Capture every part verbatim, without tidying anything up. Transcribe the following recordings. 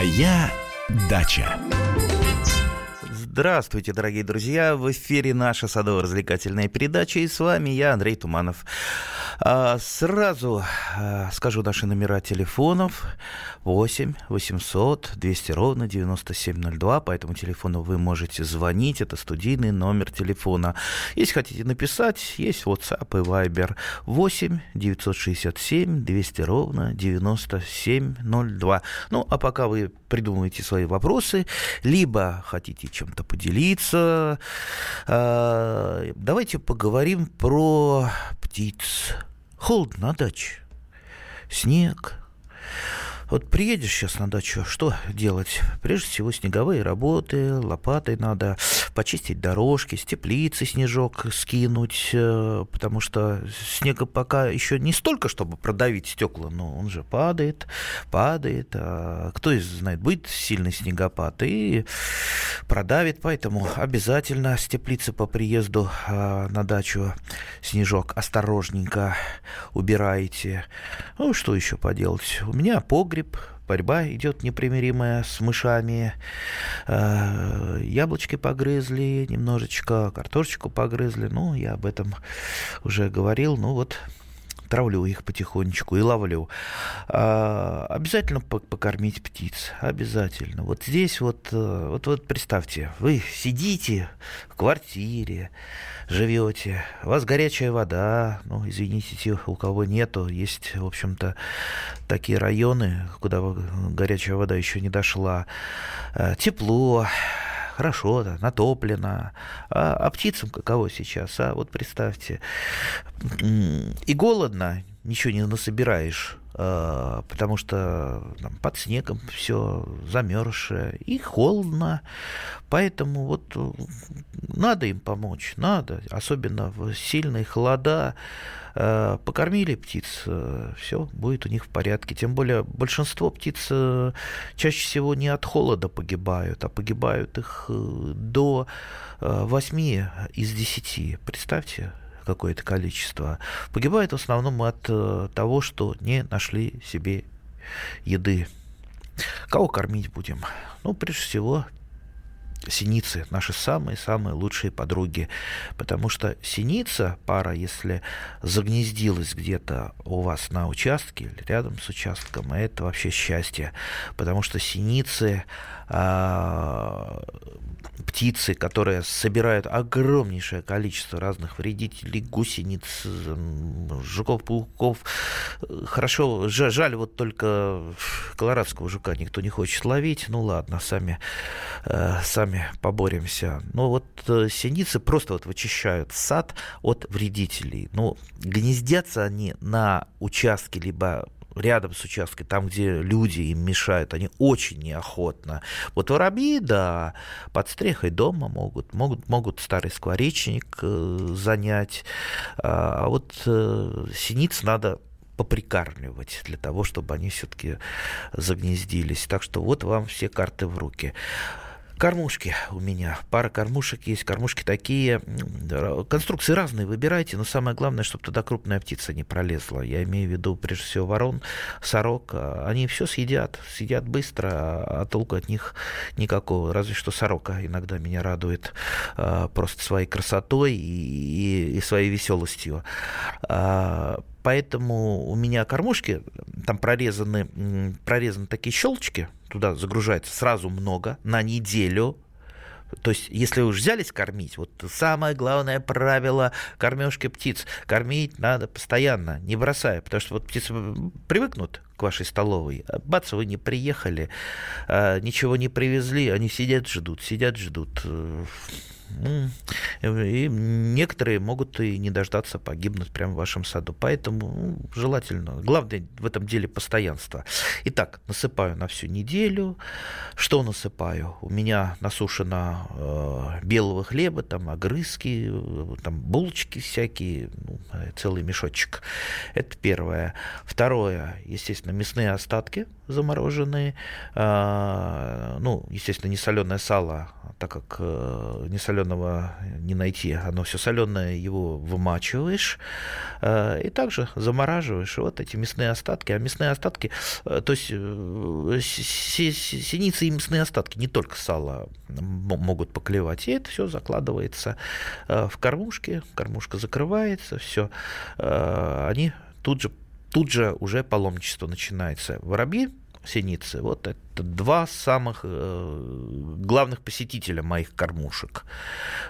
Моя дача. Здравствуйте, дорогие друзья! В эфире наша садово-развлекательная передача, и с вами я, Андрей Туманов. А, сразу а, скажу наши номера телефонов. восемь восемьсот двести ровно девяносто семь ноль два, по этому телефону вы можете звонить, это студийный номер телефона. Если хотите написать, есть WhatsApp и Viber. восемь девятьсот шестьдесят семь двести ровно девяносто семь ноль два. Ну, а пока вы придумываете свои вопросы, либо хотите чем-то поделиться. Давайте поговорим про птиц. Холод на даче, снег. Вот приедешь сейчас на дачу, что делать? Прежде всего, снеговые работы, лопатой надо почистить дорожки, с теплицы снежок скинуть, потому что снега пока еще не столько, чтобы продавить стекла, но он же падает, падает. А кто из знает, будет сильный снегопад и продавит, поэтому обязательно с теплицы по приезду на дачу снежок осторожненько убираете. Ну, что еще поделать? У меня погреб. Борьба идет непримиримая с мышами. Яблочки погрызли немножечко, картошечку погрызли. Ну, я об этом уже говорил. Ну, вот травлю их потихонечку и ловлю. Обязательно покормить птиц. Обязательно. Вот здесь вот, вот, вот представьте, вы сидите в квартире, живете, у вас горячая вода, ну, извините, тех, у кого нету, есть, в общем-то, такие районы, куда горячая вода еще не дошла, тепло, хорошо, да, натоплено, а, а птицам каково сейчас, а, вот представьте, и голодно, ничего не насобираешь, потому что там, под снегом все замерзшее, и холодно, поэтому вот надо им помочь, надо, особенно в сильные холода, покормили птиц, все будет у них в порядке, тем более большинство птиц чаще всего не от холода погибают, а погибают их до восемь из десяти, представьте, какое-то количество. Погибает в основном от э, того, что не нашли себе еды. Кого кормить будем? Ну, прежде всего, синицы, наши самые-самые лучшие подруги. Потому что синица, пара, если загнездилась где-то у вас на участке или рядом с участком, это вообще счастье. Потому что синицы, э, птицы, которые собирают огромнейшее количество разных вредителей, гусениц, жуков, пауков. Хорошо, жаль, вот только колорадского жука никто не хочет ловить. Ну ладно, сами, сами поборемся. Но вот синицы просто вот вычищают сад от вредителей. Ну, гнездятся они на участке, либо рядом с участком, там, где люди им мешают, они очень неохотно. Вот воробьи, да, под стрехой дома могут, могут, могут старый скворечник занять. А вот синиц надо поприкармливать для того, чтобы они все-таки загнездились. Так что вот вам все карты в руки. Кормушки у меня. Пара кормушек есть. Кормушки такие. Конструкции разные. Выбирайте. Но самое главное, чтобы туда крупная птица не пролезла. Я имею в виду, прежде всего, ворон, сорок. Они все съедят. Съедят быстро. А толку от них никакого. Разве что сорока иногда меня радует просто своей красотой и, и своей веселостью. Поэтому у меня кормушки, там прорезаны, прорезаны такие щелочки, туда загружается сразу много, на неделю. То есть, если вы уж взялись кормить, вот самое главное правило кормежки птиц. Кормить надо постоянно, не бросая, потому что вот птицы привыкнут к вашей столовой. Бац, вы не приехали, ничего не привезли, они сидят, ждут, сидят, ждут. И некоторые могут и не дождаться, погибнуть прямо в вашем саду. Поэтому ну, желательно. Главное в этом деле постоянство. Итак, насыпаю на всю неделю. Что насыпаю? У меня насушено э, белого хлеба, там огрызки, там булочки всякие, ну, целый мешочек. Это первое. Второе, естественно, понятно, мясные остатки замороженные, э, ну, естественно, не соленое сало, так как э, не соленого не найти, оно все соленое, его вымачиваешь э, и также замораживаешь вот эти мясные остатки. А мясные остатки, э, то есть э, си, си, синицы и мясные остатки, не только сало могут поклевать, и это все закладывается э, в кормушки, кормушка закрывается, все, э, они тут же Тут же уже паломничество начинается. Воробьи, синицы, вот это два самых э, главных посетителя моих кормушек.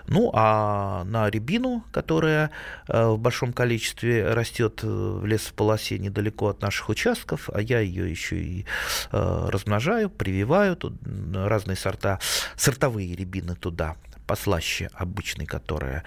Ну, а на рябину, которая э, в большом количестве растет в лесополосе недалеко от наших участков, а я ее еще и э, размножаю, прививаю, тут разные сорта, сортовые рябины туда, послаще обычной, которая.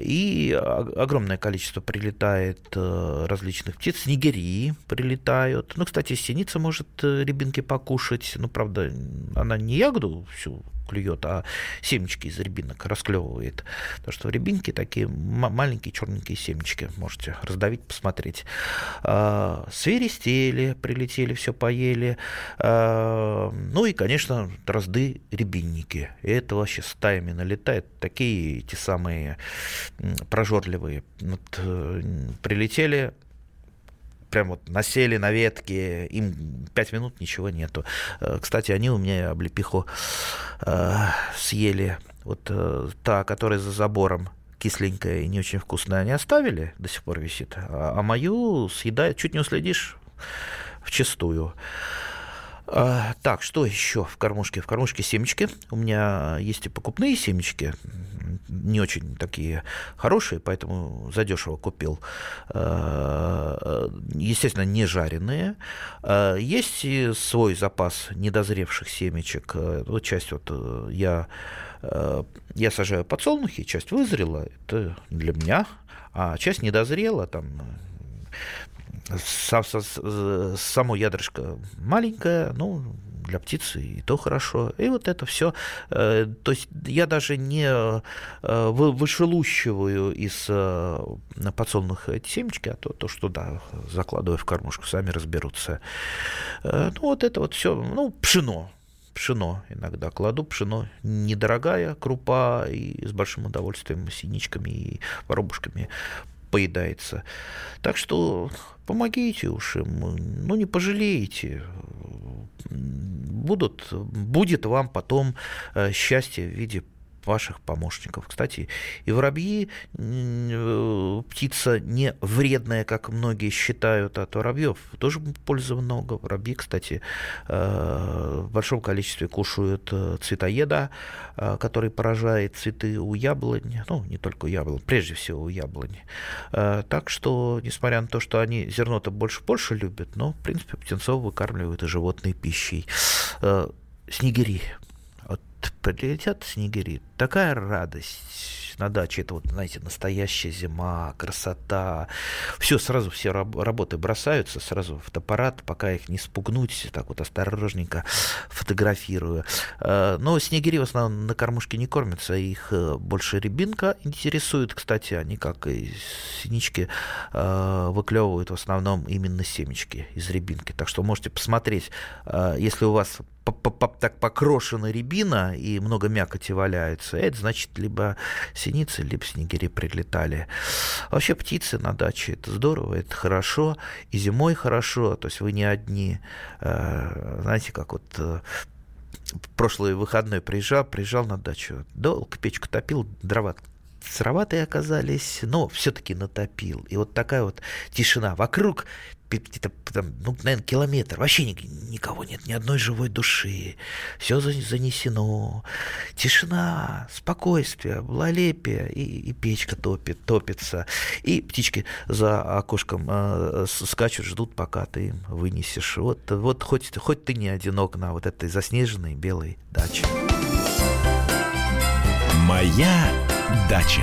И огромное количество прилетает различных птиц. С Нигерии прилетают. Ну, кстати, синица может рябинки покушать. Ну, правда, она не ягоду всю клюет, а семечки из рябинок расклевывает. Потому что в рябинке такие маленькие черненькие семечки. Можете раздавить, посмотреть. Свиристели прилетели, все поели. Ну и, конечно, дрозды-рябинники. Это вообще стаями налетает. Такие те самые прожорливые. Вот, прилетели, прям вот насели на ветки, им пять минут ничего нету. Кстати, они у меня облепиху э, съели. Вот э, та, которая за забором, кисленькая и не очень вкусная, они оставили, до сих пор висит. А, а мою съедает, чуть не уследишь, вчистую. А, так, что еще в кормушке? В кормушке семечки. У меня есть и покупные семечки, не очень такие хорошие, поэтому задешево купил. Естественно, не жареные. Есть и свой запас недозревших семечек. Вот часть вот я, я сажаю подсолнухи, часть вызрела, это для меня, а часть недозрела, там само ядрышко маленькое, ну, для птицы и то хорошо. И вот это все. То есть я даже не вышелущиваю из подсолнух эти семечки, а то, то что да, закладываю в кормушку, сами разберутся. Ну, вот это вот все. Ну, пшено. Пшено иногда кладу. Пшено недорогая крупа и с большим удовольствием синичками и воробушками поедается. Так что помогите уж им, ну не пожалеете. Будут, будет вам потом счастье в виде ваших помощников. Кстати, и воробьи, птица не вредная, как многие считают, от воробьев тоже пользы много. Воробьи, кстати, в большом количестве кушают цветоеда, который поражает цветы у яблони, ну, не только у яблони, прежде всего у яблони. Так что, несмотря на то, что они зерно-то больше-больше любят, но, в принципе, птенцов выкармливают и животной пищей. Снегири. Прилетят снегири. Такая радость на даче. Это вот, знаете, настоящая зима, красота. Все, сразу все работы бросаются, сразу фотоаппарат, пока их не спугнуть, так вот осторожненько фотографирую. Но снегири в основном на кормушке не кормятся, их больше рябинка интересует. Кстати, они, как и синички, выклевывают в основном именно семечки из рябинки. Так что можете посмотреть, если у вас так покрошена рябина и много мякоти валяется, это значит, либо синицы, либо снегири прилетали. Вообще птицы на даче — это здорово, это хорошо, и зимой хорошо, то есть вы не одни. Знаете, как вот прошлый выходной приезжал, приезжал на дачу, долго печку топил, дрова сыроватые оказались, но все-таки натопил. И вот такая вот тишина вокруг, там, ну, наверное, километр, вообще никого нет, ни одной живой души, все занесено, тишина, спокойствие, благолепие, и, и печка топит, топится, и птички за окошком э, скачут, ждут, пока ты им вынесешь. Вот, вот хоть, хоть ты не одинок на вот этой заснеженной белой даче. Моя дача.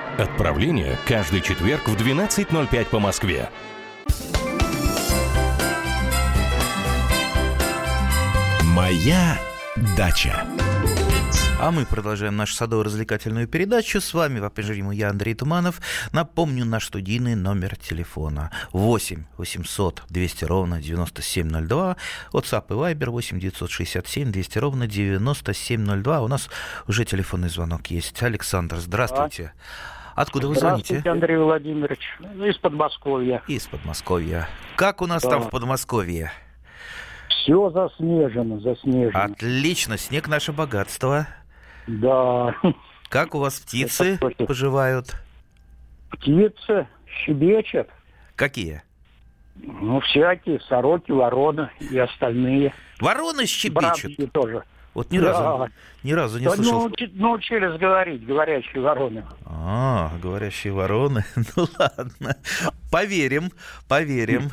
Отправление каждый четверг в двенадцать ноль пять по Москве. «Моя дача». А мы продолжаем нашу садово-развлекательную передачу. С вами по-прежнему я, Андрей Туманов. Напомню, наш студийный номер телефона восемь восемьсот двести ровно девяносто семь ноль два. WhatsApp и Viber восемь девятьсот шестьдесят семь двести ровно девяносто семь ноль два. У нас уже телефонный звонок есть. Александр, здравствуйте. Откуда вы звоните? Здравствуйте, Андрей Владимирович. Из Подмосковья. Из Подмосковья. Как у нас да. там в Подмосковье? Все заснежено, заснежено. Отлично, снег — наше богатство. Да. Как у вас птицы поживают? Птицы щебечат. Какие? Ну, всякие, сороки, вороны и остальные. Вороны щебечут? Бабки тоже. Вот ни да. разу, ни разу не да, слышал. Ну, научились говорить, говорящие вороны. А, говорящие вороны. Ну, ладно. Поверим, поверим.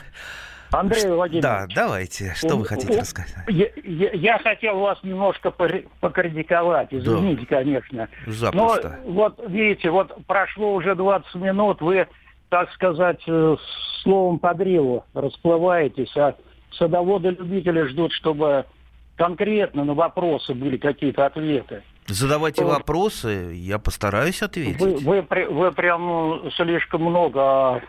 Андрей Владимирович. Да, давайте. Что вы хотите рассказать? Я, я, я хотел вас немножко покритиковать. Извините, да. конечно. Запросто. Но вот видите, вот прошло уже двадцать минут, вы, так сказать, словом по древу расплываетесь, а садоводы-любители ждут, чтобы конкретно на вопросы были какие-то ответы. Задавайте вот вопросы, я постараюсь ответить. Вы, вы, вы прям слишком много...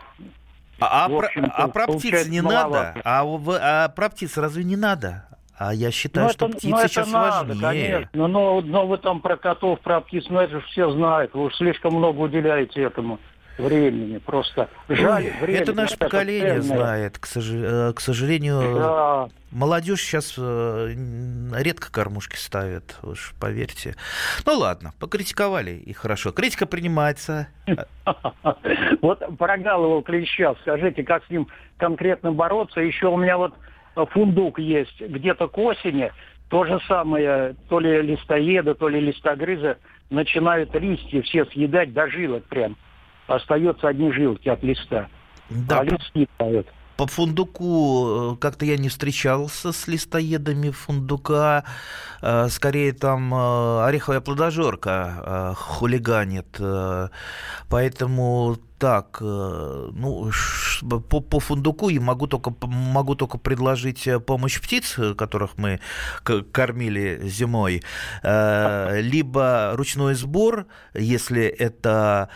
А, а, про, а про птиц не маловато. Надо? А, а, а про птиц разве не надо? А я считаю, но что это, птицы сейчас надо, важнее. Конечно, но, но вы там про котов, про птиц, ну это же все знают. Вы уж слишком много уделяете этому времени. Просто жаль. Ой, время, это наше поколение это знает. К, сож... К сожалению, да. молодежь сейчас редко кормушки ставит, уж поверьте. Ну ладно, покритиковали, и хорошо. Критика принимается. Вот про галового клеща, скажите, как с ним конкретно бороться? Еще у меня вот фундук есть где-то к осени. То же самое, то ли листоеды, то ли листогрызы начинают листья все съедать до жилок прям. Остаются одни жилки от листа. Да. А лист не дает. По фундуку как-то я не встречался с листоедами фундука. Скорее, там ореховая плодожорка хулиганит. Поэтому так, ну, по, по фундуку я могу только, могу только предложить помощь птиц, которых мы кормили зимой. Либо ручной сбор, если, это,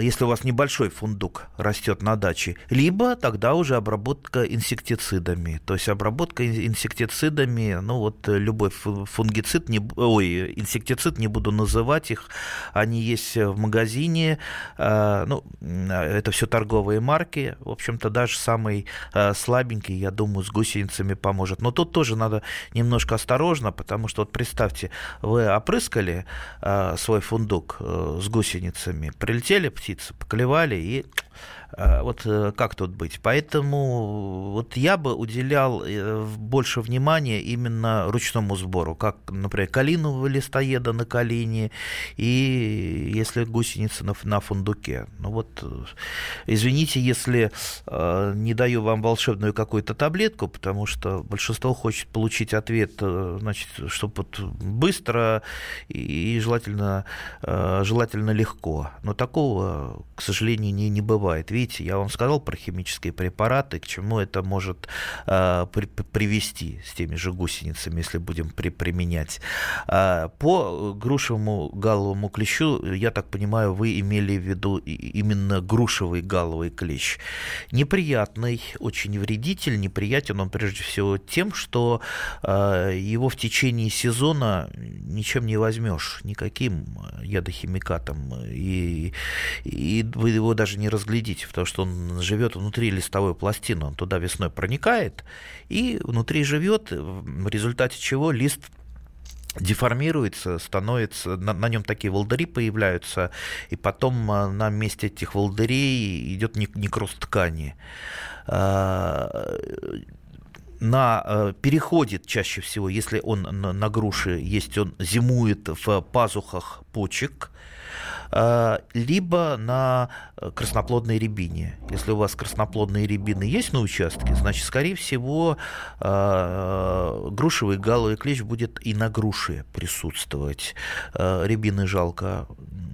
если у вас небольшой фундук растет на даче. Либо тогда уже обработка инсектицидами. То есть обработка инсектицидами, ну вот любой фунгицид, не, ой, инсектицид, не буду называть их, они есть в магазине, ну, это все торговые марки, в общем-то, даже самый слабенький, я думаю, с гусеницами поможет. Но тут тоже надо немножко осторожно, потому что вот представьте, вы опрыскали свой фундук с гусеницами, прилетели птицы, поклевали и... Вот как тут быть? Поэтому вот я бы уделял больше внимания именно ручному сбору, как, например, калинового листоеда на калине и если гусеница на, на фундуке. Ну вот, извините, если э, не даю вам волшебную какую-то таблетку, потому что большинство хочет получить ответ, значит, чтобы вот быстро и, и желательно, э, желательно легко. Но такого, к сожалению, не, не бывает. Видите, я вам сказал про химические препараты, к чему это может э, при, привести с теми же гусеницами, если будем при, применять. Э, по грушевому галловому клещу, я так понимаю, вы имели в виду именно грушевый галловый клещ. Неприятный, очень вредитель, неприятен он прежде всего тем, что э, его в течение сезона ничем не возьмешь, никаким ядохимикатом, и, и вы его даже не разглядите, потому что он живет внутри листовой пластины, он туда весной проникает и внутри живет, в результате чего лист деформируется, становится, на, на нем такие волдыри появляются, и потом на месте этих волдырей идет некроз ткани. на переходе чаще всего, если он на груши есть, он зимует в пазухах почек, либо на красноплодной рябине. Если у вас красноплодные рябины есть на участке, значит, скорее всего, грушевый галловый клещ будет и на груши присутствовать. Рябины жалко,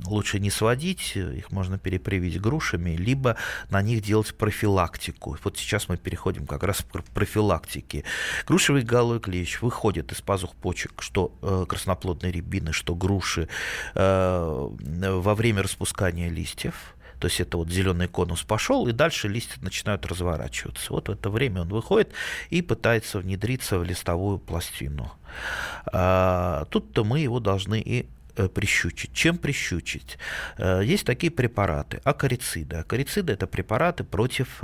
лучше не сводить, их можно перепривить грушами, либо на них делать профилактику. Вот сейчас мы переходим как раз к профилактике. Грушевый галловый клещ выходит из пазух почек, что красноплодной рябины, что груши, во время распускания листьев. То есть это вот зеленый конус пошел, и дальше листья начинают разворачиваться. Вот в это время он выходит и пытается внедриться в листовую пластину. Тут-то мы его должны и прищучить. Чем прищучить? Есть такие препараты – акарициды. Акарициды – это препараты против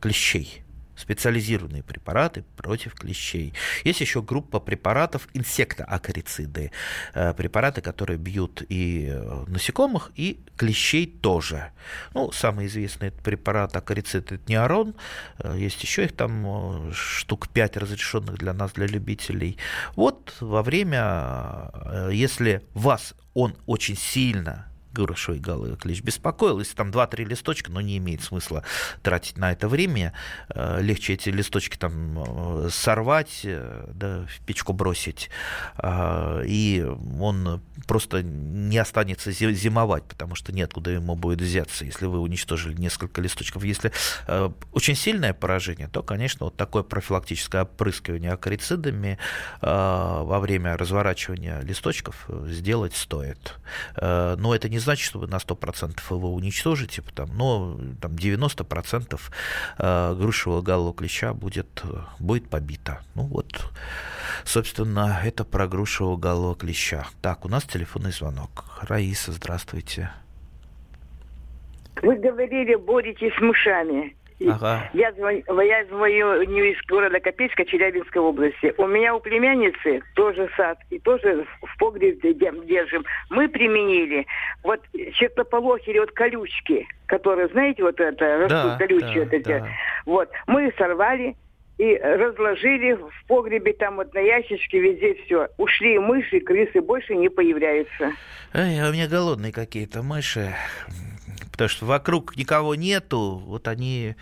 клещей. Специализированные препараты против клещей. Есть еще группа препаратов инсектоакарициды. Препараты, которые бьют и насекомых, и клещей тоже. Ну, самый известный препарат акарицид – это неорон. Есть еще их там штук пять разрешенных для нас, для любителей. Вот во время, если вас он очень сильно, грушевый галловый клещ, беспокоил, если там два-три листочка, но не имеет смысла тратить на это время. Легче эти листочки там сорвать, да, в печку бросить. И он просто не останется зимовать, потому что неоткуда ему будет взяться, если вы уничтожили несколько листочков. Если очень сильное поражение, то, конечно, вот такое профилактическое опрыскивание акарицидами во время разворачивания листочков сделать стоит. Но это не значит, что вы на сто процентов его уничтожите, потому, но там, девяносто процентов грушевого галлового клеща будет, будет побито. Ну вот, собственно, это про грушевого галлового клеща. Так, у нас телефонный звонок. Раиса, здравствуйте. Вы говорили, боретесь с мышами. Ага. Я звоню, я звоню не из города Копейска, Челябинской области. У меня у племянницы тоже сад, и тоже в погребе держим. Мы применили вот чертополохи или вот колючки, которые, знаете, вот это, растут, да, колючие, да, вот, да. Вот. Мы их сорвали и разложили в погребе, там вот на ящичке, везде все. Ушли мыши, крысы больше не появляются. Эй, у меня голодные какие-то мыши. Потому что вокруг никого нету, вот они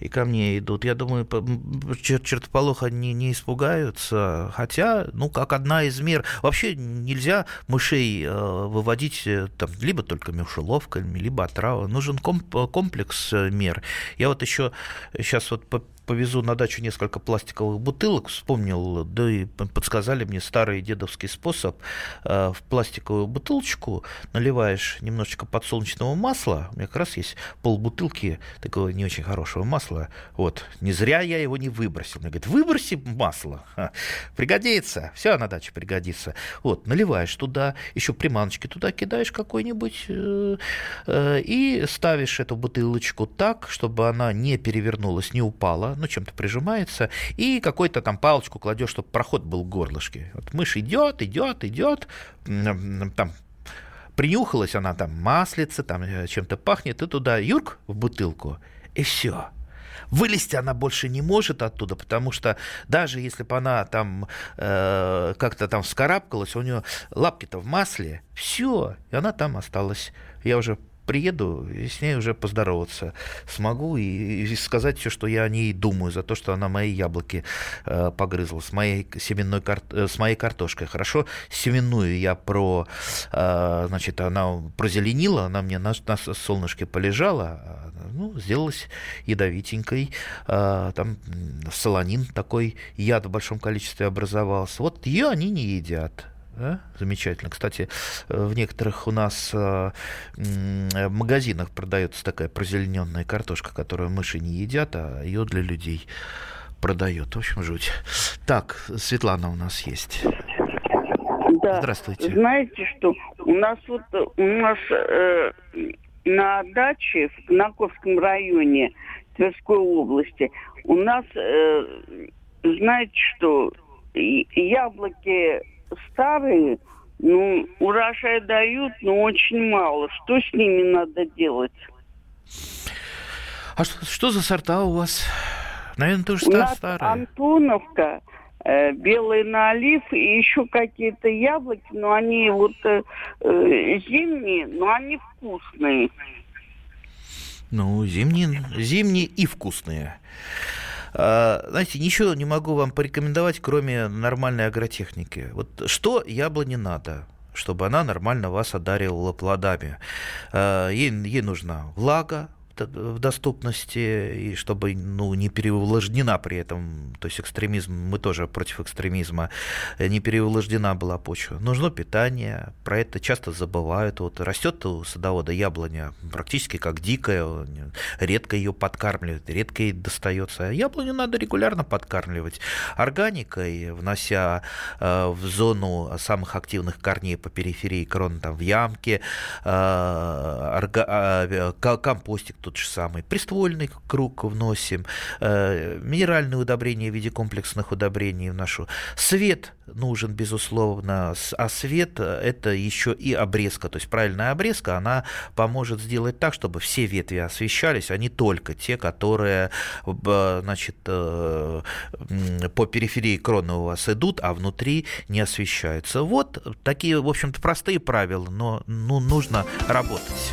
и ко мне идут. Я думаю, чер- чертополох они не испугаются, хотя, ну, как одна из мер. Вообще нельзя мышей э, выводить там, либо только мышеловками, либо отравой. Нужен комп- комплекс мер. Я вот еще сейчас вот по повезу на дачу несколько пластиковых бутылок, вспомнил, да и подсказали мне старый дедовский способ. В пластиковую бутылочку наливаешь немножечко подсолнечного масла, у меня как раз есть полбутылки такого не очень хорошего масла, вот, не зря я его не выбросил. Мне говорит, выброси масло, пригодится, все на даче пригодится. Вот, наливаешь туда, еще приманочки туда кидаешь какой-нибудь и ставишь эту бутылочку так, чтобы она не перевернулась, не упала, ну, чем-то прижимается, и какой-то там палочку кладешь, чтобы проход был в горлышке. Вот мышь идет, идет, идет, там принюхалась она, там маслица, там чем-то пахнет, и туда юрк в бутылку, и все. Вылезти она больше не может оттуда, потому что даже если бы она там э, как-то там вскарабкалась, у нее лапки-то в масле, все, и она там осталась. Я уже приеду, и с ней уже поздороваться смогу и, и сказать все, что я о ней думаю, за то, что она мои яблоки э, погрызла, с моей, семенной кар... с моей картошкой. Хорошо, семенную я про... Э, значит, она прозеленила, она мне на, на солнышке полежала, ну, сделалась ядовитенькой. Э, там солонин такой, яд в большом количестве образовался. Вот ее они не едят. Да? Замечательно. Кстати, в некоторых у нас в магазинах продается такая прозелененная картошка, которую мыши не едят, а ее для людей продают. В общем, жуть. Так, Светлана у нас есть. Да. Здравствуйте. Знаете что? У нас вот у нас э, на даче в Конаковском районе Тверской области у нас, э, знаете что, яблоки старые, ну, урожай дают, но очень мало. Что с ними надо делать? А что, что за сорта у вас? Наверное, тоже у нас старая. Антоновка, э, белый налив и еще какие-то яблоки, но они вот э, э, зимние, но они вкусные. Ну, зимние, зимние и вкусные. Знаете, ничего не могу вам порекомендовать, кроме нормальной агротехники. Вот что яблони надо, чтобы она нормально вас одарила плодами? Ей, ей нужна влага в доступности, и чтобы, ну, не переувлажнена при этом, то есть экстремизм, мы тоже против экстремизма, не переувлажнена была почва. Нужно питание, про это часто забывают. Вот растет у садовода яблоня практически как дикая, редко ее подкармливают, редко ей достается. Яблоню надо регулярно подкармливать органикой, внося в зону самых активных корней по периферии крон, там, в ямке, компостик тот же самый, приствольный круг вносим, э, минеральные удобрения в виде комплексных удобрений в нашу. Свет нужен, безусловно, а свет – это еще и обрезка. То есть правильная обрезка, она поможет сделать так, чтобы все ветви освещались, а не только те, которые, значит, э, по периферии кроны у вас идут, а внутри не освещаются. Вот такие, в общем-то, простые правила, но ну, нужно работать.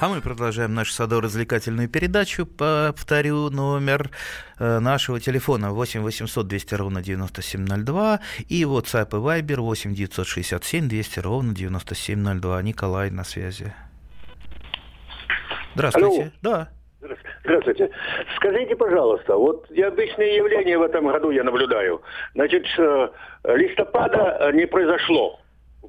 А мы продолжаем нашу садово-развлекательную передачу. Повторю номер нашего телефона восемь восемьсот двести ровно девяносто семь ноль два и WhatsApp и Viber восемь девятьсот шестьдесят семь двести ровно девяносто семь ноль два. Николай на связи. Здравствуйте. Алло. Да. Здравствуйте. Скажите, пожалуйста, вот необычное явление в этом году я наблюдаю. Значит, листопада не произошло.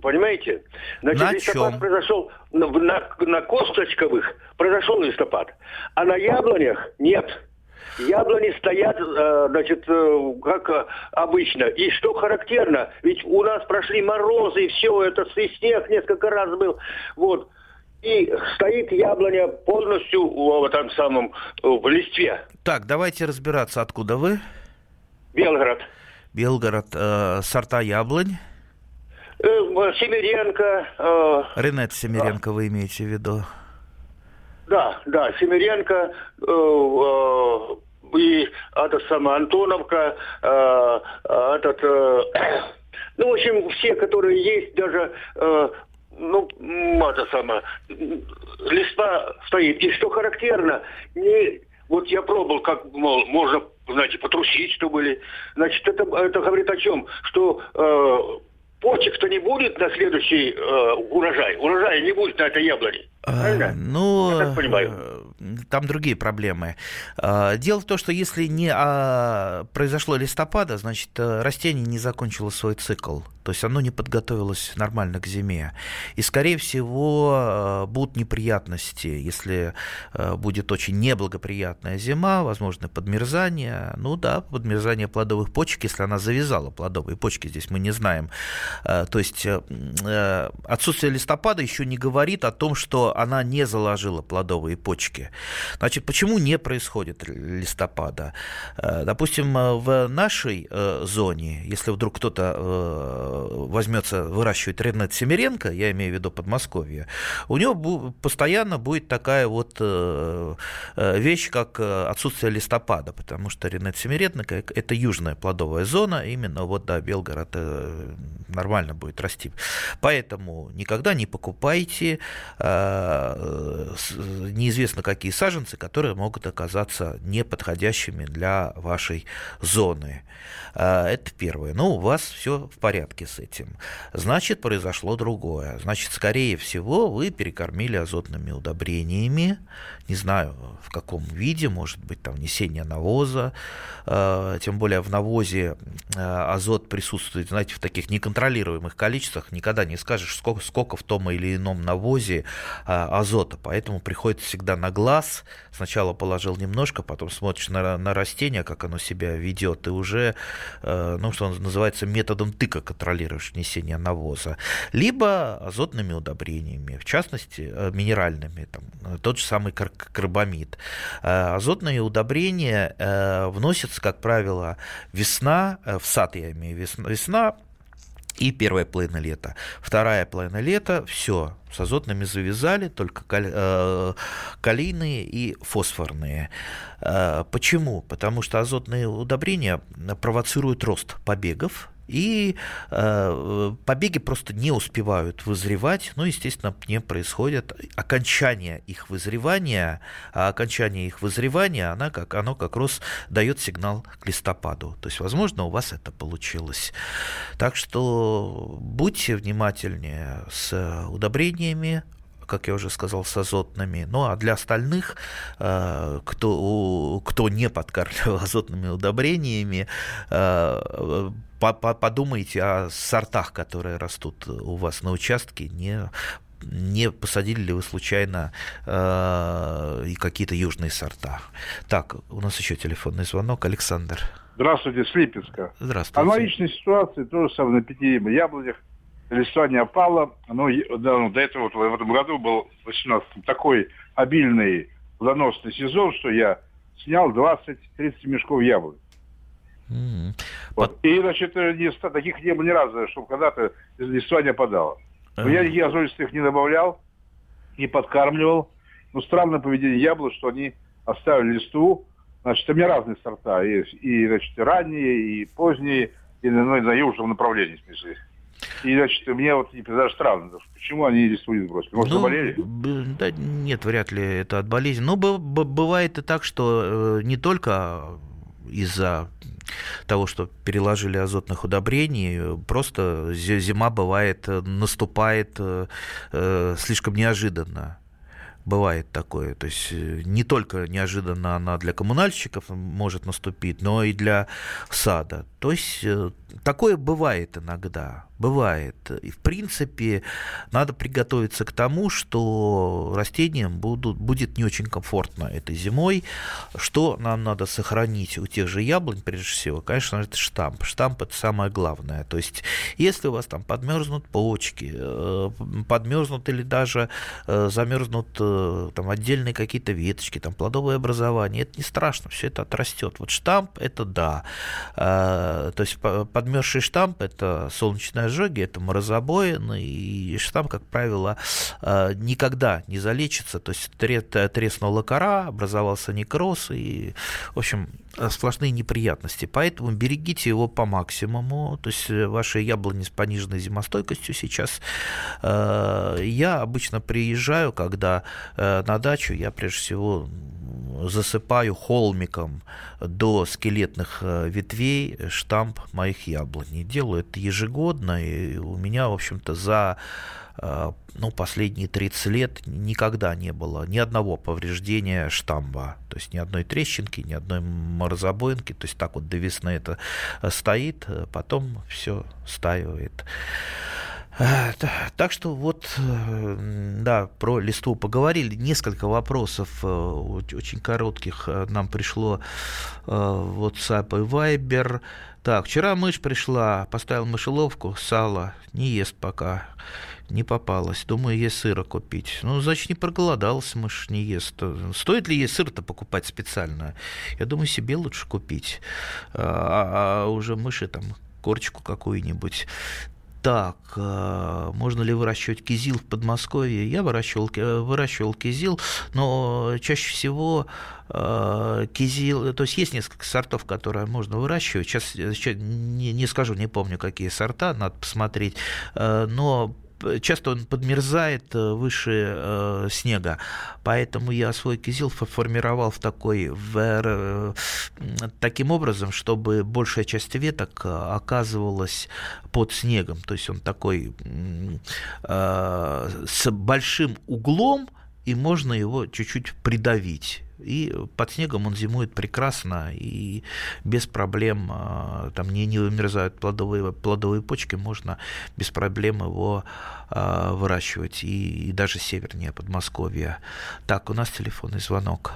Понимаете? Значит, на листопад чем? произошел на, на, на косточковых произошел листопад, а на яблонях нет. Яблони стоят, значит, как обычно. И что характерно, ведь у нас прошли морозы, и все это, снег несколько раз был. Вот. И стоит яблоня полностью в этом самом в листве. Так, давайте разбираться, откуда вы? Белгород. Белгород. Э, сорта яблонь? Семеренко. Э, Ренет Семеренко, да. Вы имеете в виду? Да, да, Семеренко э, э, и это сама Антоновка, э, этот, э, ну, в общем, все, которые есть, даже, э, ну, это самое, листва стоит. И что характерно, не, вот я пробовал, как, мол, можно, знаете, потрусить, что были. Значит, это, это говорит о чем? Что... Э, почек-то не будет на следующий э, урожай. Урожая не будет на этой яблоне. Правильно? А, ну, я так понимаю. Там другие проблемы. Дело в том, что если не а, произошло листопада, значит, растение не закончило свой цикл. То есть оно не подготовилось нормально к зиме. И, скорее всего, будут неприятности. Если будет очень неблагоприятная зима, возможно, подмерзание. Ну да, подмерзание плодовых почек, если она завязала плодовые почки. Здесь мы не знаем. То есть отсутствие листопада еще не говорит о том, что она не заложила плодовые почки. Значит, почему не происходит листопада? Допустим, в нашей зоне, если вдруг кто-то возьмется выращивать Ренет Семеренко, я имею в виду Подмосковье, у него постоянно будет такая вот вещь, как отсутствие листопада, потому что Ренет Семеренко – это южная плодовая зона, именно вот, да, Белгород нормально будет расти. Поэтому никогда не покупайте неизвестно какие саженцы, которые могут оказаться неподходящими для вашей зоны. Это первое. Но у вас все в порядке с этим. Значит, произошло другое. Значит, скорее всего, вы перекормили азотными удобрениями. Не знаю, в каком виде. Может быть, там несение навоза. Тем более в навозе азот присутствует, знаете, в таких неконтролируемых количествах. Никогда не скажешь, сколько, сколько в том или ином навозе азота. Поэтому приходится всегда на глаз глаз, сначала положил немножко, потом смотришь на, на растение, как оно себя ведет, и уже, э, ну, что называется, методом тыка контролируешь внесение навоза, либо азотными удобрениями, в частности, э, минеральными, там, тот же самый кар- карбамид. Э, азотные удобрения э, вносятся, как правило, весна, э, в сад я имею в виду, весна, и первая половина лета. Вторая половина лета, все, с азотными завязали, только калийные и фосфорные. Почему? Потому что азотные удобрения провоцируют рост побегов, и э, побеги просто не успевают вызревать, ну, естественно, не происходит окончание их вызревания, а окончание их вызревания, оно как, оно как раз дает сигнал к листопаду, то есть, возможно, у вас это получилось. Так что будьте внимательнее с удобрениями, как я уже сказал, с азотными. Ну, а для остальных, кто, кто не подкармливал азотными удобрениями, подумайте о сортах, которые растут у вас на участке, не, не посадили ли вы случайно и какие-то южные сорта. Так, у нас еще телефонный звонок. Александр. Здравствуйте, Слипинска. Здравствуйте. Аналогичная ситуация, тоже самое, на пяти яблонях. Листва не опало, но ну, до этого вот, в этом году был восемнадцатом такой обильный плодоносный сезон, что я снял двадцать-тридцать мешков яблок. Mm-hmm. Вот. И, значит, листа, таких не было ни разу, чтобы когда-то листва не опадало. Но mm-hmm. я никаких азотистых не добавлял, не подкармливал. Но странное поведение яблок, что они оставили листву. Значит, там не разные сорта, и, и значит, ранние, и поздние, и ну, на южном направлении, в смысле. И, значит, мне вот даже странно, почему они листву не сбросили? Может, ну, заболели? Б- да нет, вряд ли это от болезни. Но б- б- бывает и так, что э, не только из-за того, что переложили азотных удобрений, просто зима бывает, наступает э, слишком неожиданно. Бывает такое, то есть не только неожиданно она для коммунальщиков может наступить, но и для сада. То есть такое бывает иногда, бывает. И в принципе надо приготовиться к тому, что растениям будут, будет не очень комфортно этой зимой. Что нам надо сохранить у тех же яблонь, прежде всего, конечно, это штамп. Штамп – это самое главное. То есть если у вас там подмерзнут почки, подмерзнут или даже замерзнут там отдельные какие-то веточки, там плодовые образования, это не страшно, все это отрастет. Вот штамп – это да. То есть подмерзший штамп – это солнечные ожоги, это морозобоины, и штамп, как правило, никогда не залечится. То есть треснула кора, образовался некроз, и, в общем, сплошные неприятности. Поэтому берегите его по максимуму. То есть ваши яблони с пониженной зимостойкостью сейчас. Я обычно приезжаю, когда на дачу, я прежде всего засыпаю холмиком до скелетных ветвей штамп моих яблоней. Делаю это ежегодно, и у меня, в общем-то, за ну, последние тридцать лет никогда не было ни одного повреждения штамба. То есть ни одной трещинки, ни одной морозобоинки. То есть так вот до весны это стоит, потом все стаивает. Так что вот, да, про листву поговорили. Несколько вопросов очень коротких нам пришло в WhatsApp и Viber. Так, вчера мышь пришла, поставил мышеловку, сало, не ест пока, не попалась. Думаю, ей сыра купить. Ну, значит, не проголодалась, мышь не ест. Стоит ли ей сыр-то покупать специально? Я думаю, себе лучше купить, а, а уже мыши там корочку какую-нибудь. Так, можно ли выращивать кизил в Подмосковье? Я выращивал, выращивал кизил, но чаще всего кизил... То есть есть несколько сортов, которые можно выращивать. Сейчас, сейчас не, не скажу, не помню, какие сорта, надо посмотреть. Но часто он подмерзает выше снега. Поэтому я свой кизил формировал в такой, в, таким образом, чтобы большая часть веток оказывалась под снегом. То есть он такой с большим углом и можно его чуть-чуть придавить. И под снегом он зимует прекрасно, и без проблем, там не, не вымерзают плодовые, плодовые почки, можно без проблем его э, выращивать, и, и даже севернее Подмосковья. Так, у нас телефонный звонок.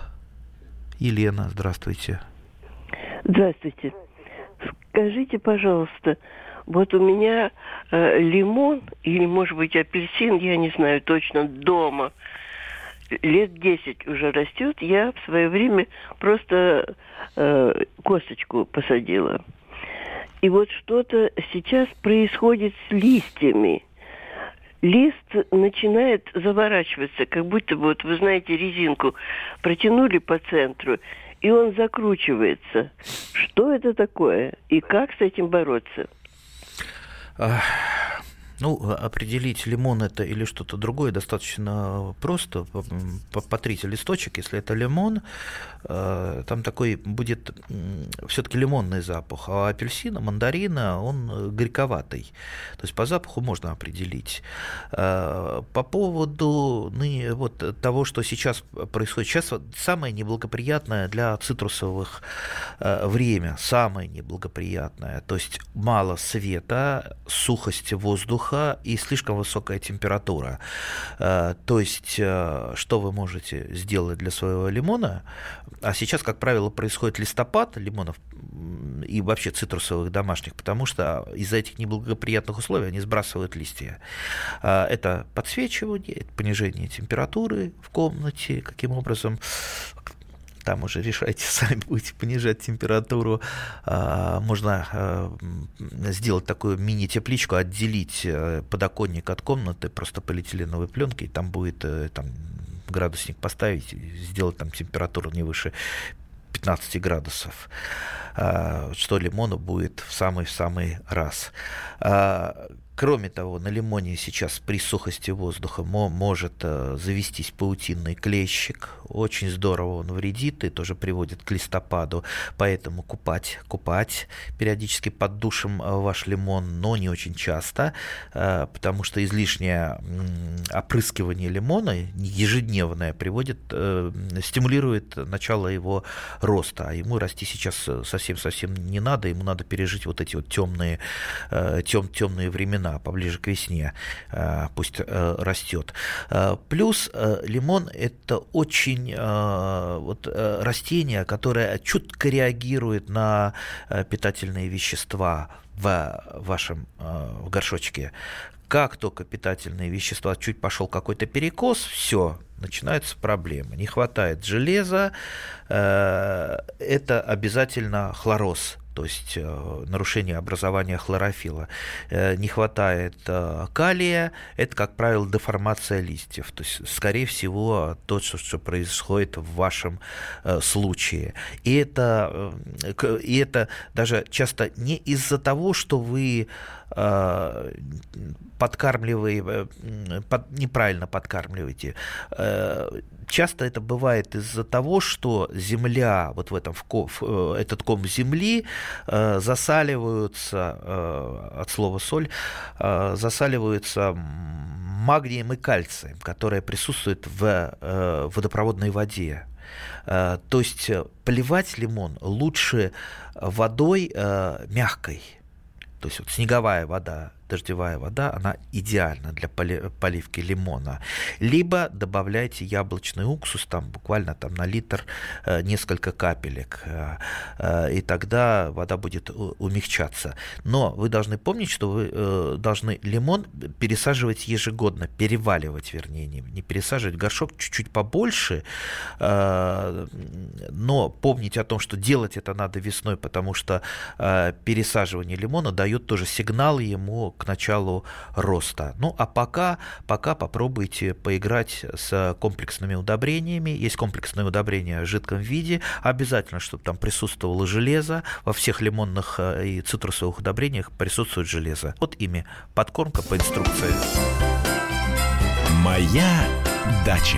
Елена, здравствуйте. Здравствуйте. Скажите, пожалуйста, вот у меня э, лимон, или, может быть, апельсин, я не знаю точно, дома, лет десять уже растет. Я в свое время просто э, косточку посадила. И вот что-то сейчас происходит с листьями. Лист начинает заворачиваться, как будто вот, вы знаете, резинку протянули по центру, и он закручивается. Что это такое? И как с этим бороться? Ну, определить, лимон это или что-то другое, достаточно просто. Потрите листочек, если это лимон, там такой будет все-таки лимонный запах, а апельсина, мандарина, он горьковатый. То есть по запаху можно определить. По поводу ну, вот, того, что сейчас происходит. Сейчас самое неблагоприятное для цитрусовых время, самое неблагоприятное. То есть мало света, сухость воздуха, и слишком высокая температура. То есть, что вы можете сделать для своего лимона? А сейчас, как правило, происходит листопад лимонов и вообще цитрусовых домашних, потому что из-за этих неблагоприятных условий они сбрасывают листья. Это подсвечивание, это понижение температуры в комнате, каким образом... Там уже решайте сами, будете понижать температуру. Можно сделать такую мини-тепличку, отделить подоконник от комнаты просто полиэтиленовой пленкой, и там будет там, градусник поставить, сделать там температуру не выше пятнадцати градусов, что лимону будет в самый-самый раз. Кроме того, на лимоне сейчас при сухости воздуха может завестись паутинный клещик. Очень здорово он вредит и тоже приводит к листопаду. Поэтому купать, купать периодически под душем ваш лимон, но не очень часто, потому что излишнее опрыскивание лимона ежедневное приводит, стимулирует начало его роста. А ему расти сейчас совсем-совсем не надо, ему надо пережить вот эти вот темные, тем, темные времена. Поближе к весне пусть растет. Плюс лимон — это очень вот, растение, которое чутко реагирует на питательные вещества в вашем в горшочке. Как только питательные вещества, чуть пошел какой-то перекос, все, начинаются проблемы. Не хватает железа, это обязательно хлороз. То есть нарушение образования хлорофилла, не хватает калия, это, как правило, деформация листьев, то есть, скорее всего, то, что происходит в вашем случае. И это, и это даже часто не из-за того, что вы подкармливаете, под, неправильно подкармливаете. Часто это бывает из-за того, что земля, вот в этом в ком, в этот ком земли засаливаются, от слова соль, засаливаются магнием и кальцием, которые присутствуют в водопроводной воде. То есть поливать лимон лучше водой мягкой. То есть вот снеговая вода, дождевая вода, она идеальна для поливки лимона. Либо добавляйте яблочный уксус, там буквально там, на литр несколько капелек, и тогда вода будет умягчаться. Но вы должны помнить, что вы должны лимон пересаживать ежегодно, переваливать, вернее, не пересаживать, горшок чуть-чуть побольше, но помнить о том, что делать это надо весной, потому что пересаживание лимона дает тоже сигнал ему к началу роста. Ну, а пока, пока попробуйте поиграть с комплексными удобрениями. Есть комплексные удобрения в жидком виде. Обязательно, чтобы там присутствовало железо. Во всех лимонных и цитрусовых удобрениях присутствует железо. Вот ими подкормка по инструкции. Моя дача.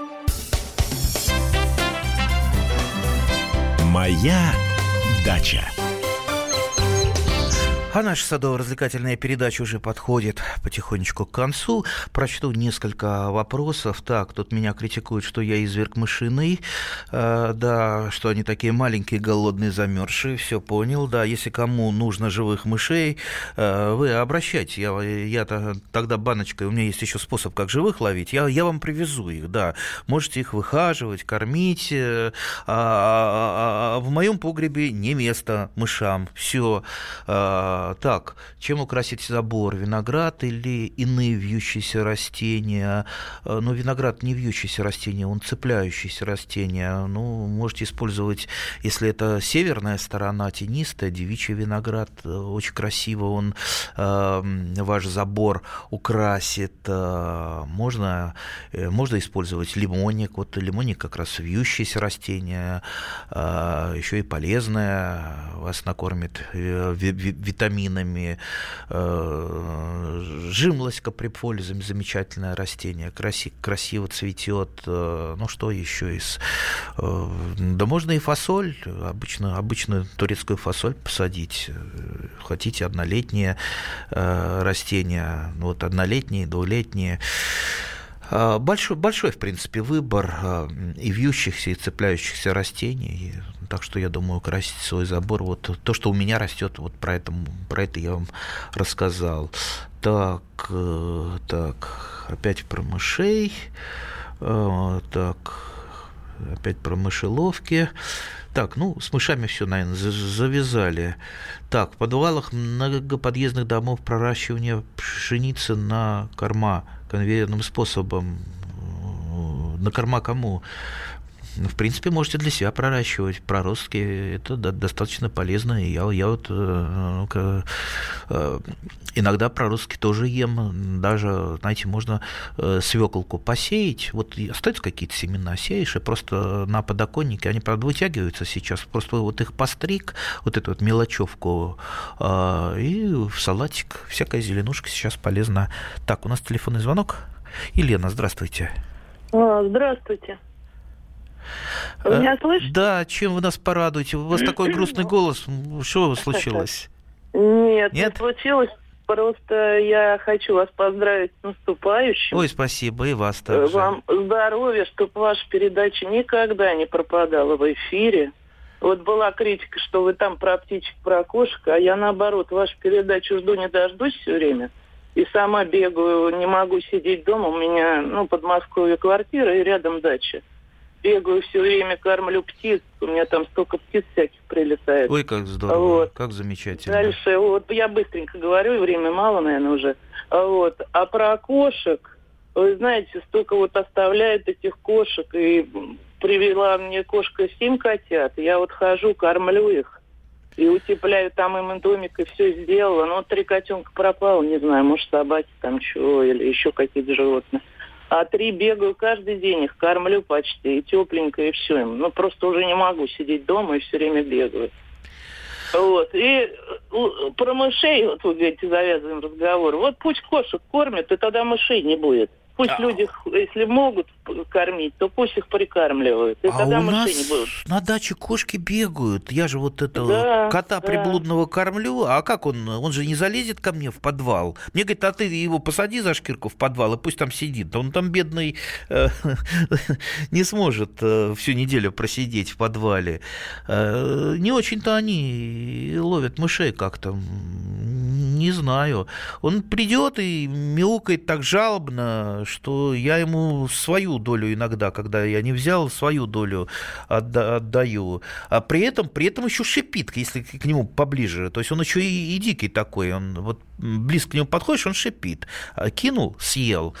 «Моя дача». А наша садово-развлекательная передача уже подходит потихонечку к концу. Прочту несколько вопросов. Так, тут меня критикуют, что я изверг мышиный. Э, да, что они такие маленькие, голодные, замерзшие. Все понял. Да, если кому нужно живых мышей, э, вы обращайтесь. Я, я-то тогда баночкой, у меня есть еще способ, как живых ловить. Я, я вам привезу их, да. Можете их выхаживать, кормить. А, а, а в моем погребе не место мышам. Все. Так, чем украсить забор? Виноград или иные вьющиеся растения? Ну, виноград не вьющиеся растения, он цепляющиеся растения. Ну, можете использовать, если это северная сторона, тенистая, девичий виноград. Очень красиво он э, ваш забор украсит. Можно, можно использовать лимонник. Вот лимонник как раз вьющиеся растения, э, еще и полезное, вас накормит э, витаминами. Витаминами, жимлоська препфолизм, замечательное растение, краси, красиво цветет. Ну что еще из? Да можно и фасоль, обычно, обычную турецкую фасоль посадить. Хотите однолетние растения, вот однолетние, двулетние. Большой, большой, в принципе, выбор и вьющихся, и цепляющихся растений. Так что, я думаю, красить свой забор. Вот то, что у меня растет, вот про это, про это я вам рассказал. Так, так, опять про мышей. Так, опять про мышеловки. Так, ну, с мышами все, наверное, завязали. Так, в подвалах многоподъездных домов проращивание пшеницы на корма конвейерным способом. На корма кому? В принципе, можете для себя проращивать проростки. Это достаточно полезно. И я, я вот ну-ка, иногда проростки тоже ем. Даже, знаете, можно свеколку посеять. Вот остаются какие-то семена, сеешь, и просто на подоконнике, они, правда, вытягиваются сейчас. Просто вот их постриг, вот эту вот мелочевку, и в салатик. Всякая зеленушка сейчас полезна. Так, у нас телефонный звонок. Елена, здравствуйте. Здравствуйте. Вы меня слышите? Да, чем вы нас порадуете? У вас такой грустный голос. Что случилось? Нет, Нет, не случилось. Просто я хочу вас поздравить с наступающим. Ой, спасибо, и вас также. Вам здоровья, чтобы ваша передача никогда не пропадала в эфире. Вот была критика, что вы там про птичек, про кошек, а я наоборот, вашу передачу жду, не дождусь все время. И сама бегаю, не могу сидеть дома. У меня, ну, в Подмосковье квартира и рядом дача. Бегаю все время, кормлю птиц. У меня там столько птиц всяких прилетает. Ой, как здорово, вот. Как замечательно. Дальше, вот я быстренько говорю, время мало, наверное, уже. Вот. А про кошек, вы знаете, столько вот оставляют этих кошек. И привела мне кошка семь котят. Я вот хожу, кормлю их. И утепляю там им домик, и все сделала. Но три котенка пропало, не знаю, может, собаки там чего, или еще какие-то животные. А три бегаю каждый день, их кормлю почти, и тепленько, и все им. Ну, просто уже не могу сидеть дома и все время бегаю. Вот. И про мышей, вот вы говорите, завязываем разговор. Вот пусть кошек кормят, и тогда мышей не будет. Пусть а... люди, если могут кормить, то пусть их прикармливают. И а тогда у нас не будут. На даче кошки бегают. Я же вот этого да, кота да. приблудного кормлю. А как он? Он же не залезет ко мне в подвал. Мне говорит, а ты его посади за шкирку в подвал, и пусть там сидит. Он там, бедный, не сможет всю неделю просидеть в подвале. Не очень-то они ловят мышей как-то. Не знаю. Он придет и мяукает так жалобно, что я ему свою долю иногда, когда я не взял, свою долю отда- отдаю. А при этом, при этом еще шипит, если к нему поближе. То есть он еще и, и дикий такой. Он вот близко к нему подходишь, он шипит. Кинул, съел.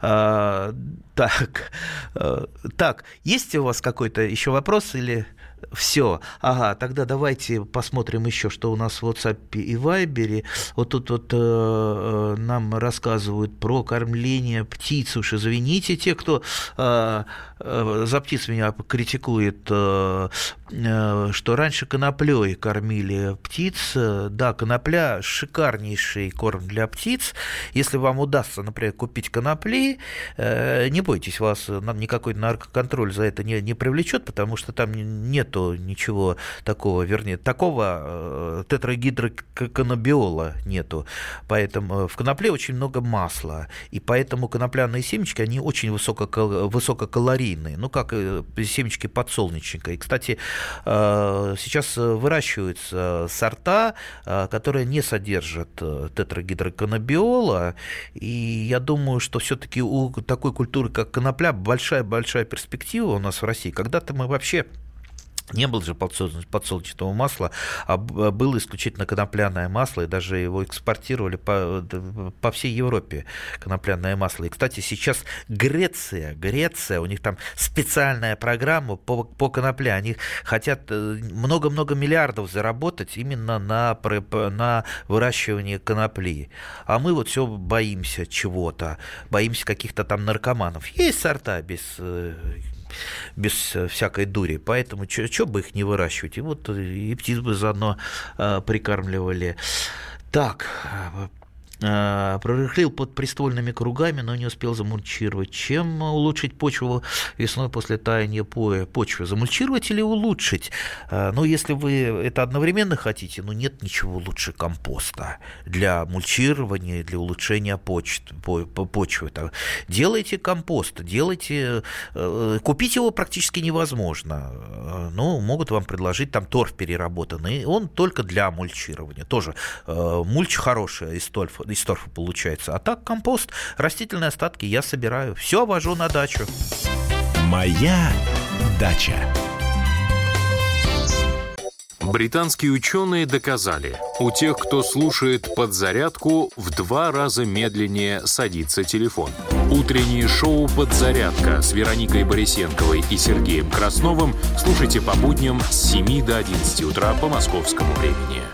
А, так. А, так, есть у вас какой-то еще вопрос или... Все. Ага, тогда давайте посмотрим еще, что у нас в WhatsApp и Viber. Вот тут вот э, нам рассказывают про кормление птиц. Уж извините, те, кто э, э, за птиц меня критикует, э, э, что раньше коноплёй кормили птиц. Да, конопля – шикарнейший корм для птиц. Если вам удастся, например, купить конопли, э, не бойтесь, вас никакой наркоконтроль за это не, не привлечет, потому что там нет ничего такого, вернее, такого тетрагидроканабиола нету. Поэтому в конопле очень много масла, и поэтому конопляные семечки, они очень высоко, высококалорийные, ну, как семечки подсолнечника. И, кстати, сейчас выращиваются сорта, которые не содержат тетрагидроканабиола, и я думаю, что все-таки у такой культуры, как конопля, большая-большая перспектива у нас в России. Когда-то мы вообще... Не было же подсолнечного масла, а было исключительно конопляное масло, и даже его экспортировали по, по всей Европе, конопляное масло. И, кстати, сейчас Греция, Греция, у них там специальная программа по, по конопле, они хотят много-много миллиардов заработать именно на, на выращивании конопли. А мы вот все боимся чего-то, боимся каких-то там наркоманов. Есть сорта без... без всякой дури, поэтому что бы их не выращивать, и вот и птиц бы заодно э, прикармливали. Так, э, прорыхлил под приствольными кругами, но не успел замульчировать. Чем улучшить почву весной после таяния почвы? Замульчировать или улучшить? Э, ну, если вы это одновременно хотите, ну, нет ничего лучше компоста для мульчирования, для улучшения почв, почвы. Делайте компост, делайте... Купить его практически невозможно. Ну, могут вам предложить там торф переработанный. Он только для мульчирования. Тоже мульч хорошая из торфа, из торфа получается. А так компост, растительные остатки я собираю. Все вожу на дачу. Моя дача. Британские ученые доказали, у тех, кто слушает подзарядку, в два раза медленнее садится телефон. Утреннее шоу «Подзарядка» с Вероникой Борисенковой и Сергеем Красновым слушайте по будням с семи до одиннадцати утра по московскому времени.